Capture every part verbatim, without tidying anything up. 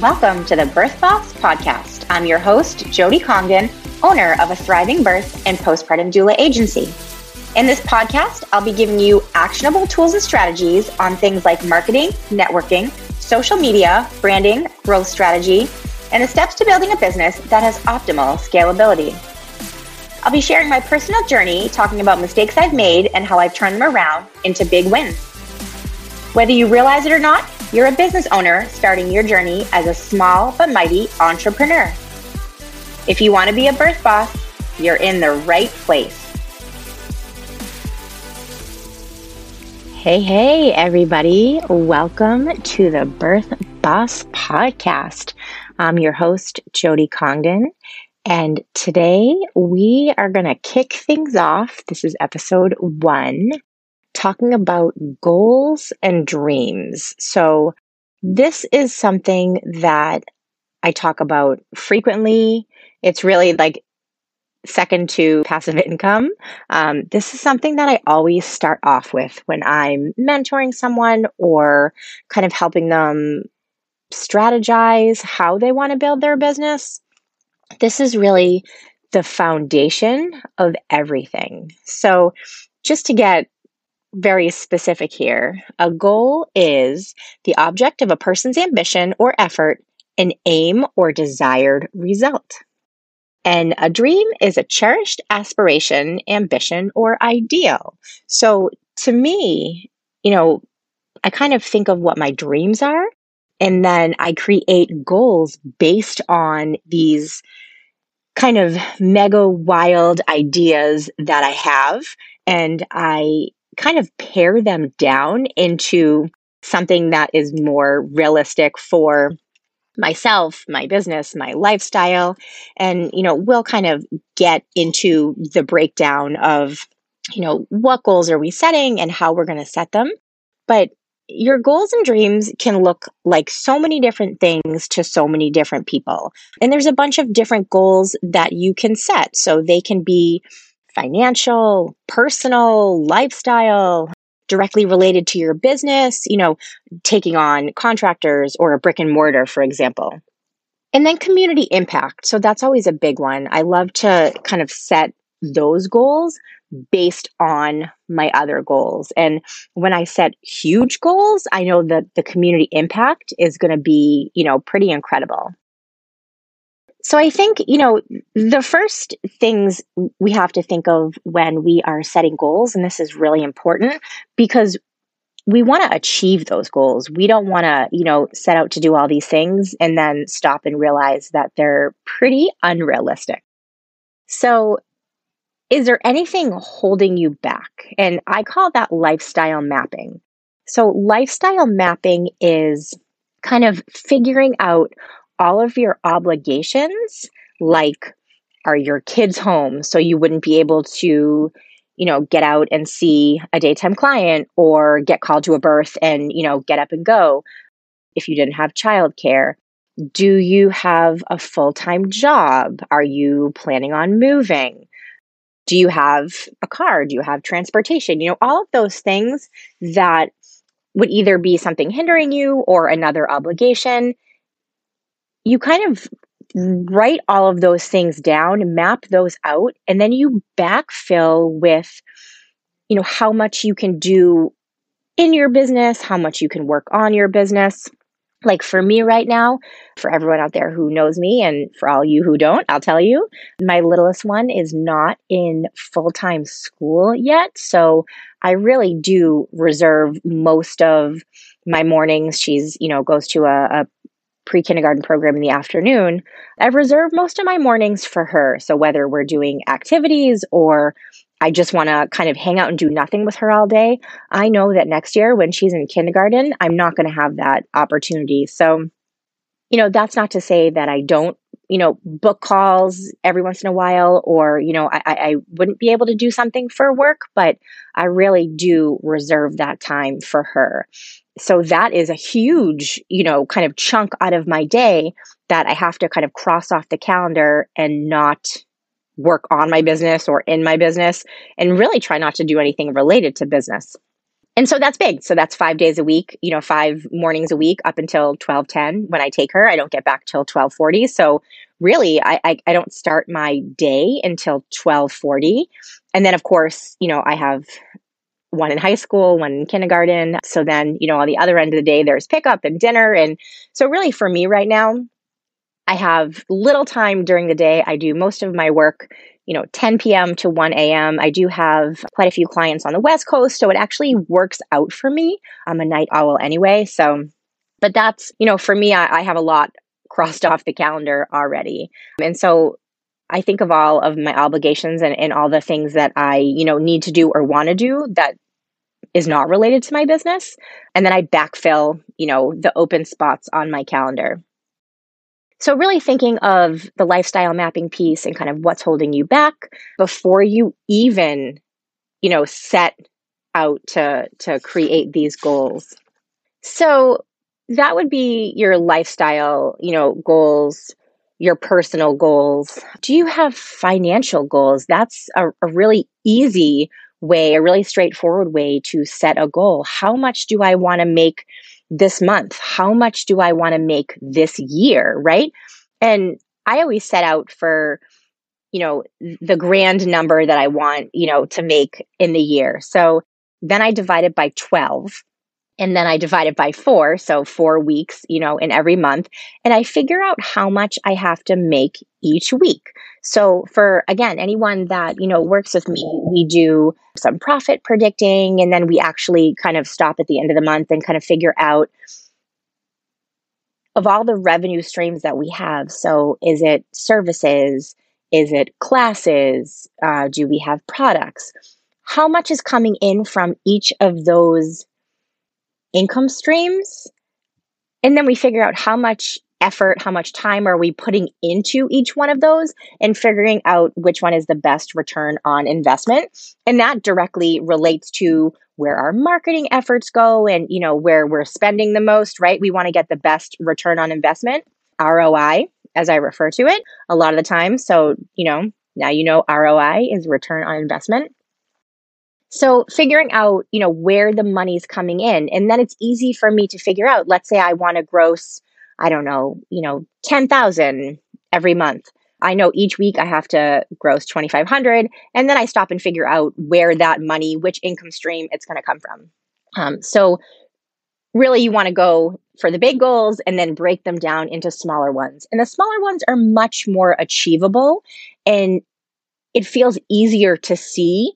Welcome to the Birthbox podcast. I'm your host, Jody Congdon, owner of a thriving birth and postpartum doula agency. In this podcast, I'll be giving you actionable tools and strategies on things like marketing, networking, social media, branding, growth strategy, and the steps to building a business that has optimal scalability. I'll be sharing my personal journey, talking about mistakes I've made and how I've turned them around into big wins. Whether you realize it or not, you're a business owner starting your journey as a small but mighty entrepreneur. If you want to be a birth boss, you're in the right place. Hey, hey, everybody. Welcome to the Birth Boss podcast. I'm your host, Jody Congdon. And today we are going to kick things off. This is episode one, talking about goals and dreams. So this is something that I talk about frequently. It's really like second to passive income. Um, this is something that I always start off with when I'm mentoring someone or kind of helping them strategize how they want to build their business. This is really the foundation of everything. So just to get very specific here, a goal is the object of a person's ambition or effort, an aim or desired result. And a dream is a cherished aspiration, ambition, or ideal. So to me, you know, I kind of think of what my dreams are, and then I create goals based on these kind of mega wild ideas that I have, and I kind of pare them down into something that is more realistic for myself, my business, my lifestyle. And, you know, we'll kind of get into the breakdown of, you know, what goals are we setting and how we're going to set them. But your goals and dreams can look like so many different things to so many different people. And there's a bunch of different goals that you can set. So they can be financial, personal, lifestyle, directly related to your business, you know, taking on contractors or a brick and mortar, for example. And then community impact. So that's always a big one. I love to kind of set those goals based on my other goals. And when I set huge goals, I know that the community impact is going to be, you know, pretty incredible. So I think, you know, the first things we have to think of when we are setting goals, and this is really important because we want to achieve those goals. We don't want to, you know, set out to do all these things and then stop and realize that they're pretty unrealistic. So is there anything holding you back? And I call that lifestyle mapping. So lifestyle mapping is kind of figuring out all of your obligations, like, are your kids home? So you wouldn't be able to, you know, get out and see a daytime client or get called to a birth and, you know, get up and go if you didn't have childcare. Do you have a full-time job? Are you planning on moving? Do you have a car? Do you have transportation? You know, all of those things that would either be something hindering you or another obligation. You kind of write all of those things down, map those out, and then you backfill with, you know, how much you can do in your business, how much you can work on your business. Like for me right now, for everyone out there who knows me and for all you who don't, I'll tell you, my littlest one is not in full-time school yet. So I really do reserve most of my mornings. She's, you know, goes to a, a pre-kindergarten program in the afternoon. I've reserved most of my mornings for her. So whether we're doing activities or I just want to kind of hang out and do nothing with her all day, I know that next year when she's in kindergarten, I'm not going to have that opportunity. So, you know, that's not to say that I don't, you know, book calls every once in a while, or, you know, I, I wouldn't be able to do something for work, but I really do reserve that time for her. So that is a huge, you know, kind of chunk out of my day that I have to kind of cross off the calendar and not work on my business or in my business, and really try not to do anything related to business. And so that's big. So that's five days a week, you know, five mornings a week up until twelve ten when I take her. I don't get back till twelve forty. So really, I, I, I don't start my day until twelve forty. And then, of course, you know, I have one in high school, one in kindergarten. So then, you know, on the other end of the day, there's pickup and dinner. And so really for me right now, I have little time during the day. I do most of my work, you know, ten p.m. to one a.m. I do have quite a few clients on the West Coast, so it actually works out for me. I'm a night owl anyway. So, but that's, you know, for me, I, I have a lot crossed off the calendar already. And so I think of all of my obligations and, and all the things that I, you know, need to do or want to do that is not related to my business. And then I backfill, you know, the open spots on my calendar. So really thinking of the lifestyle mapping piece and kind of what's holding you back before you even, you know, set out to, to create these goals. So that would be your lifestyle, you know, goals, your personal goals. Do you have financial goals? That's a, a really easy way, a really straightforward way to set a goal. How much do I want to make this month? How much do I want to make this year, right? And I always set out for, you know, the grand number that I want, you know, to make in the year. So then I divide it by twelve, and then I divide it by four. So four weeks, you know, in every month. And I figure out how much I have to make each week. So for, again, anyone that, you know, works with me, we do some profit predicting, and then we actually kind of stop at the end of the month and kind of figure out of all the revenue streams that we have. So is it services? Is it classes? Uh, do we have products? How much is coming in from each of those income streams? And then we figure out how much effort, how much time are we putting into each one of those, and figuring out which one is the best return on investment. And that directly relates to where our marketing efforts go and, you know, where we're spending the most, right? We want to get the best return on investment, R O I, as I refer to it a lot of the time. So, you know, now you know R O I is return on investment. So figuring out, you know, where the money's coming in, and then it's easy for me to figure out, let's say I want to gross, I don't know, you know, ten thousand every month. I know each week I have to gross twenty-five hundred, and then I stop and figure out where that money, which income stream it's going to come from. Um, so really you want to go for the big goals and then break them down into smaller ones. And the smaller ones are much more achievable, and it feels easier to see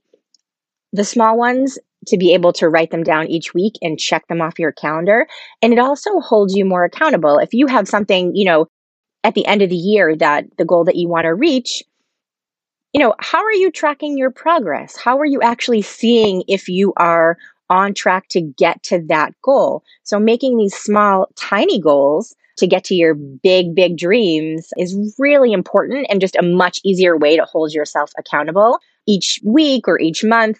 the small ones, to be able to write them down each week and check them off your calendar. And it also holds you more accountable. If you have something, you know, at the end of the year, that the goal that you want to reach, you know, how are you tracking your progress? How are you actually seeing if you are on track to get to that goal? So making these small, tiny goals to get to your big, big dreams is really important, and just a much easier way to hold yourself accountable each week or each month.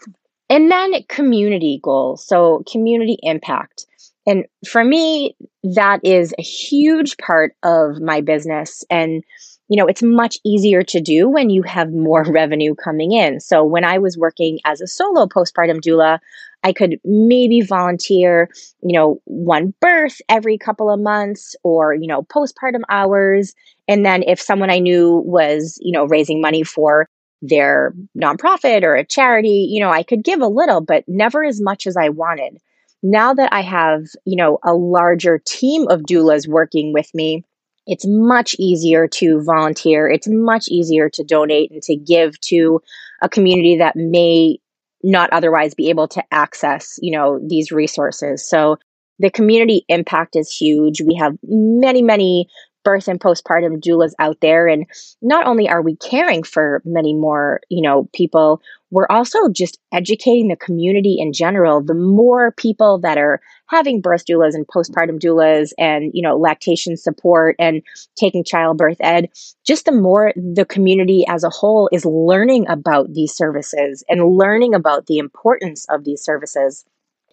And then community goals. So community impact. And for me, that is a huge part of my business. And, you know, it's much easier to do when you have more revenue coming in. So when I was working as a solo postpartum doula, I could maybe volunteer, you know, one birth every couple of months, or, you know, postpartum hours. And then if someone I knew was, you know, raising money for their nonprofit or a charity, you know, I could give a little, but never as much as I wanted. Now that I have, you know, a larger team of doulas working with me, it's much easier to volunteer. It's much easier to donate and to give to a community that may not otherwise be able to access, you know, these resources. So the community impact is huge. We have many, many birth and postpartum doulas out there. And not only are we caring for many more, you know, people, we're also just educating the community in general. The more people that are having birth doulas and postpartum doulas and, you know, lactation support and taking childbirth ed, just the more the community as a whole is learning about these services and learning about the importance of these services.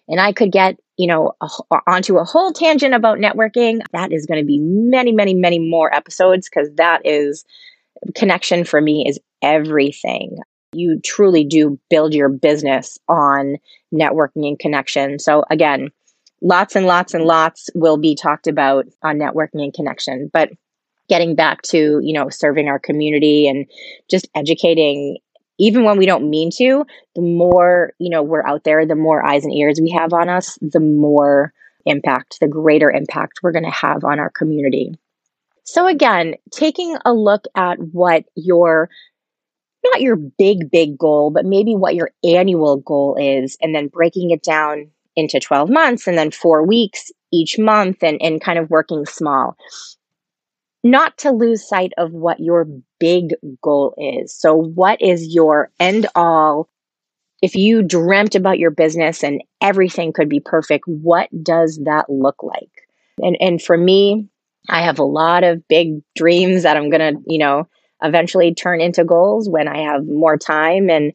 And I could get, you know, a, onto a whole tangent about networking. That is going to be many, many, many more episodes, because that is connection for me is everything. You truly do build your business on networking and connection. So again, lots and lots and lots will be talked about on networking and connection, but getting back to, you know, serving our community and just educating, even when we don't mean to, the more, you know, we're out there, the more eyes and ears we have on us, the more impact, the greater impact we're going to have on our community. So again, taking a look at what your not your big, big goal, but maybe what your annual goal is, and then breaking it down into twelve months and then four weeks each month and, and kind of working small. Not to lose sight of what your big goal is. So what is your end all? If you dreamt about your business and everything could be perfect, what does that look like? And and for me, I have a lot of big dreams that I'm going to, you know, eventually turn into goals when I have more time. And,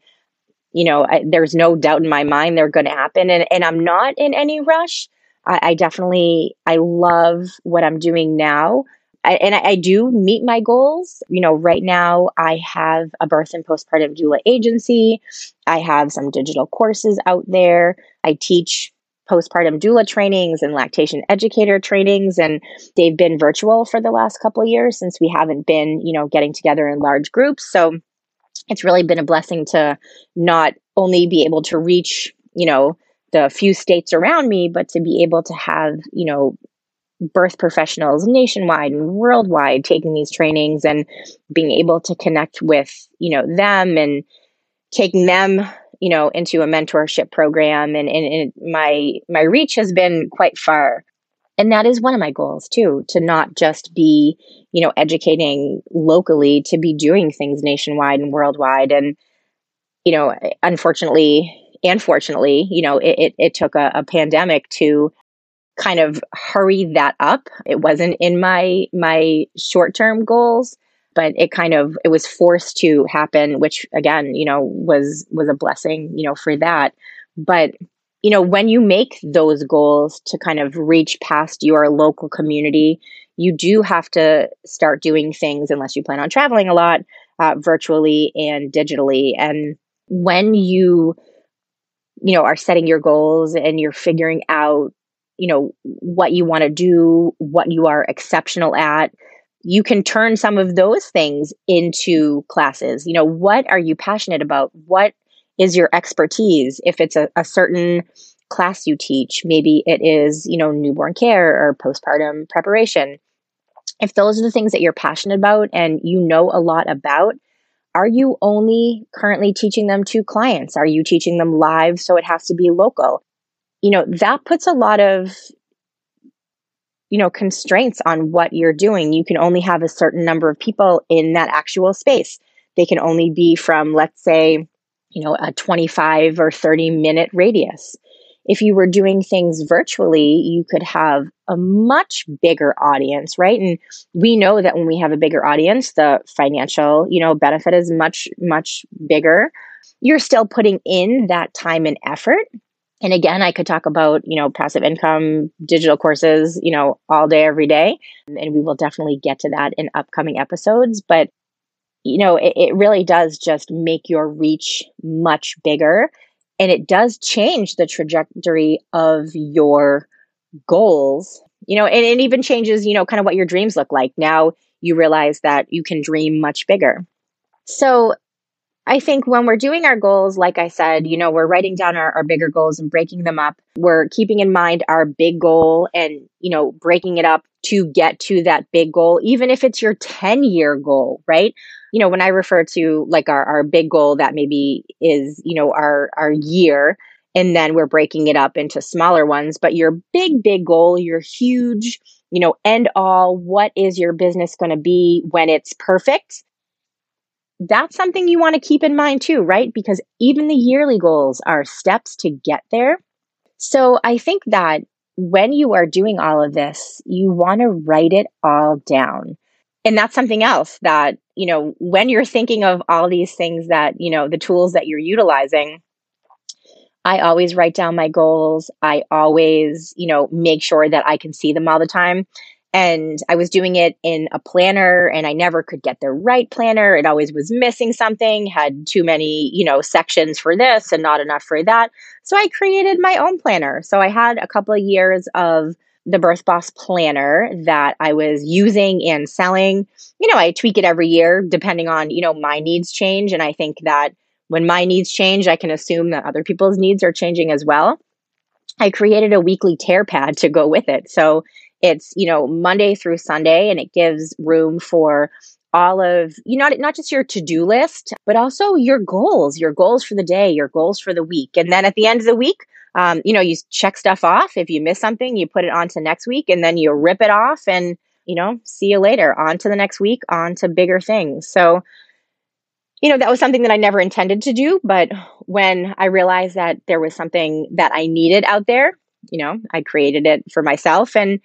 you know, I, there's no doubt in my mind they're going to happen. And, and I'm not in any rush. I, I definitely, I love what I'm doing now. I, and I, I do meet my goals. You know, right now I have a birth and postpartum doula agency. I have some digital courses out there. I teach postpartum doula trainings and lactation educator trainings. And they've been virtual for the last couple of years since we haven't been, you know, getting together in large groups. So it's really been a blessing to not only be able to reach, you know, the few states around me, but to be able to have, you know, birth professionals nationwide and worldwide taking these trainings and being able to connect with, you know, them and taking them, you know, into a mentorship program. And, and, and my, my reach has been quite far. And that is one of my goals too, to not just be, you know, educating locally, to be doing things nationwide and worldwide. And, you know, unfortunately, and fortunately, you know, it, it, it took a, a pandemic to kind of hurry that up. It wasn't in my, my short-term goals, but it kind of, it was forced to happen, which again, you know, was, was a blessing, you know, for that. But, you know, when you make those goals to kind of reach past your local community, you do have to start doing things, unless you plan on traveling a lot, uh, virtually and digitally. And when you, you know, are setting your goals and you're figuring out, you know, what you want to do, what you are exceptional at, you can turn some of those things into classes. You know, what are you passionate about? What is your expertise? If it's a, a certain class you teach, maybe it is, you know, newborn care or postpartum preparation. If those are the things that you're passionate about and you know a lot about, are you only currently teaching them to clients? Are you teaching them live? So it has to be local. You know, that puts a lot of, you know, constraints on what you're doing. You can only have a certain number of people in that actual space. They can only be from, let's say, you know, a twenty-five or thirty minute radius. If you were doing things virtually, you could have a much bigger audience, right? And we know that when we have a bigger audience, the financial, you know, benefit is much, much bigger. You're still putting in that time and effort. And again, I could talk about, you know, passive income, digital courses, you know, all day, every day. And we will definitely get to that in upcoming episodes. But, you know, it, it really does just make your reach much bigger. And it does change the trajectory of your goals, you know, and it even changes, you know, kind of what your dreams look like. Now you realize that you can dream much bigger. So I think when we're doing our goals, like I said, you know, we're writing down our, our bigger goals and breaking them up. We're keeping in mind our big goal and, you know, breaking it up to get to that big goal, even if it's your ten-year goal, right? You know, when I refer to like our, our big goal, that maybe is, you know, our, our year, and then we're breaking it up into smaller ones. But your big, big goal, your huge, you know, end all, what is your business going to be when it's perfect? That's something you want to keep in mind too, right? Because even the yearly goals are steps to get there. So I think that when you are doing all of this, you want to write it all down. And that's something else that, you know, when you're thinking of all these things that, you know, the tools that you're utilizing, I always write down my goals. I always, you know, make sure that I can see them all the time. And I was doing it in a planner and I never could get the right planner. It always was missing something, had too many, you know, sections for this and not enough for that. So I created my own planner. So I had a couple of years of the Birth Boss planner that I was using and selling. You know, I tweak it every year depending on, you know, my needs change. And I think that when my needs change, I can assume that other people's needs are changing as well. I created a weekly tear pad to go with it. So it's, you know, Monday through Sunday, and it gives room for all of, you know, not, not just your to-do list, but also your goals, your goals for the day, your goals for the week. And then at the end of the week, Um, you know, you check stuff off. If you miss something, you put it on to next week, and then you rip it off and, you know, see you later. On to the next week, on to bigger things. So, you know, that was something that I never intended to do. But when I realized that there was something that I needed out there, you know, I created it for myself. And,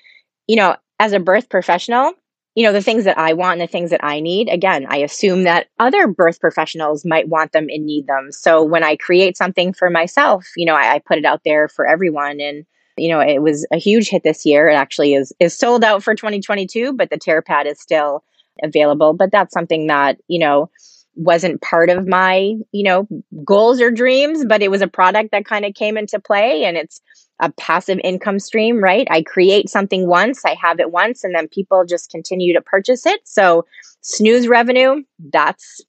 you know, as a birth professional, you know, the things that I want and the things that I need, again, I assume that other birth professionals might want them and need them. So when I create something for myself, you know, I, I put it out there for everyone. And, you know, it was a huge hit this year. It actually is is sold out for twenty twenty-two, but the tear pad is still available. But that's something that, you know, wasn't part of my, you know, goals or dreams, but it was a product that kind of came into play, and it's a passive income stream, right? I create something once, I have it once, and then people just continue to purchase it. So snooze revenue, that's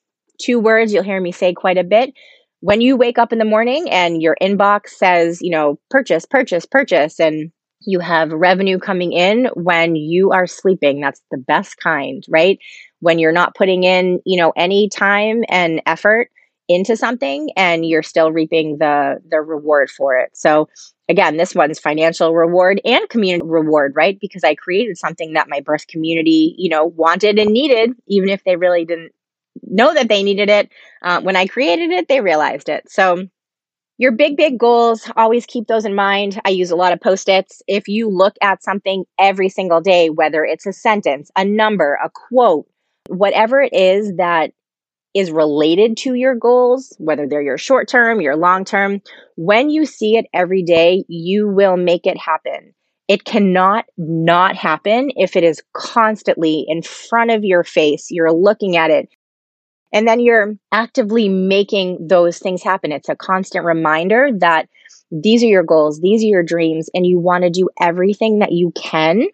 two words you'll hear me say quite a bit. When you wake up in the morning and your inbox says, you know, purchase, purchase, purchase, and you have revenue coming in when you are sleeping, that's the best kind, right? When you're not putting in, you know, any time and effort into something, and you're still reaping the the reward for it. So again, this one's financial reward and community reward, right? Because I created something that my birth community, you know, wanted and needed, even if they really didn't know that they needed it. Uh, when I created it, they realized it. So your big, big goals, always keep those in mind. I use a lot of Post-its. If you look at something every single day, whether it's a sentence, a number, a quote, whatever it is that is related to your goals, whether they're your short-term, your long-term, when you see it every day, you will make it happen. It cannot not happen if it is constantly in front of your face, you're looking at it, and then you're actively making those things happen. It's a constant reminder that these are your goals, these are your dreams, and you want to do everything that you can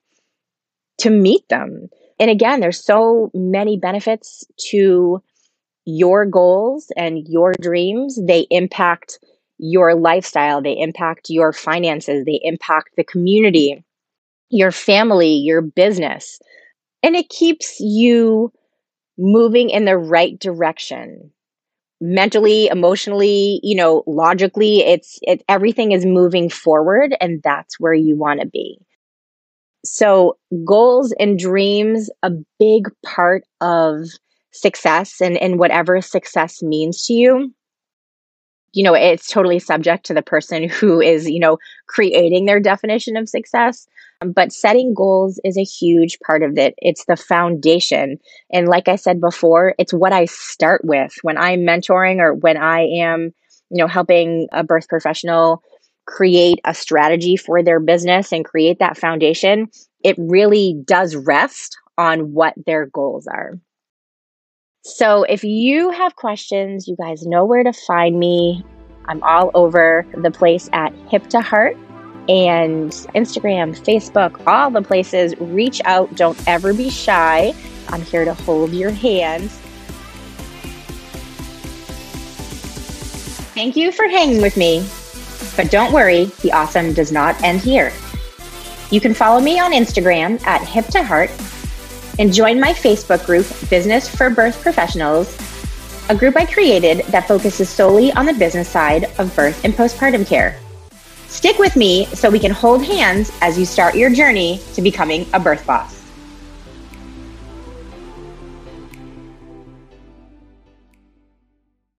to meet them. And again, there's so many benefits to your goals and your dreams. They impact your lifestyle. They impact your finances. They impact the community, your family, your business. And it keeps you moving in the right direction. Mentally, emotionally, you know, logically, it's it, everything is moving forward, and that's where you want to be. So goals and dreams, a big part of success, and, and whatever success means to you, you know, it's totally subject to the person who is, you know, creating their definition of success. But setting goals is a huge part of it. It's the foundation. And like I said before, it's what I start with when I'm mentoring or when I am, you know, helping a birth professional create a strategy for their business and create that foundation. It really does rest on what their goals are. So if you have questions, you guys know where to find me. I'm all over the place at Hip to Heart, and Instagram, Facebook, all the places. Reach out. Don't ever be shy. I'm here to hold your hand. Thank you for hanging with me. But don't worry, the awesome does not end here. You can follow me on Instagram at Hip to Heart, and join my Facebook group, Business for Birth Professionals, a group I created that focuses solely on the business side of birth and postpartum care. Stick with me so we can hold hands as you start your journey to becoming a birth boss.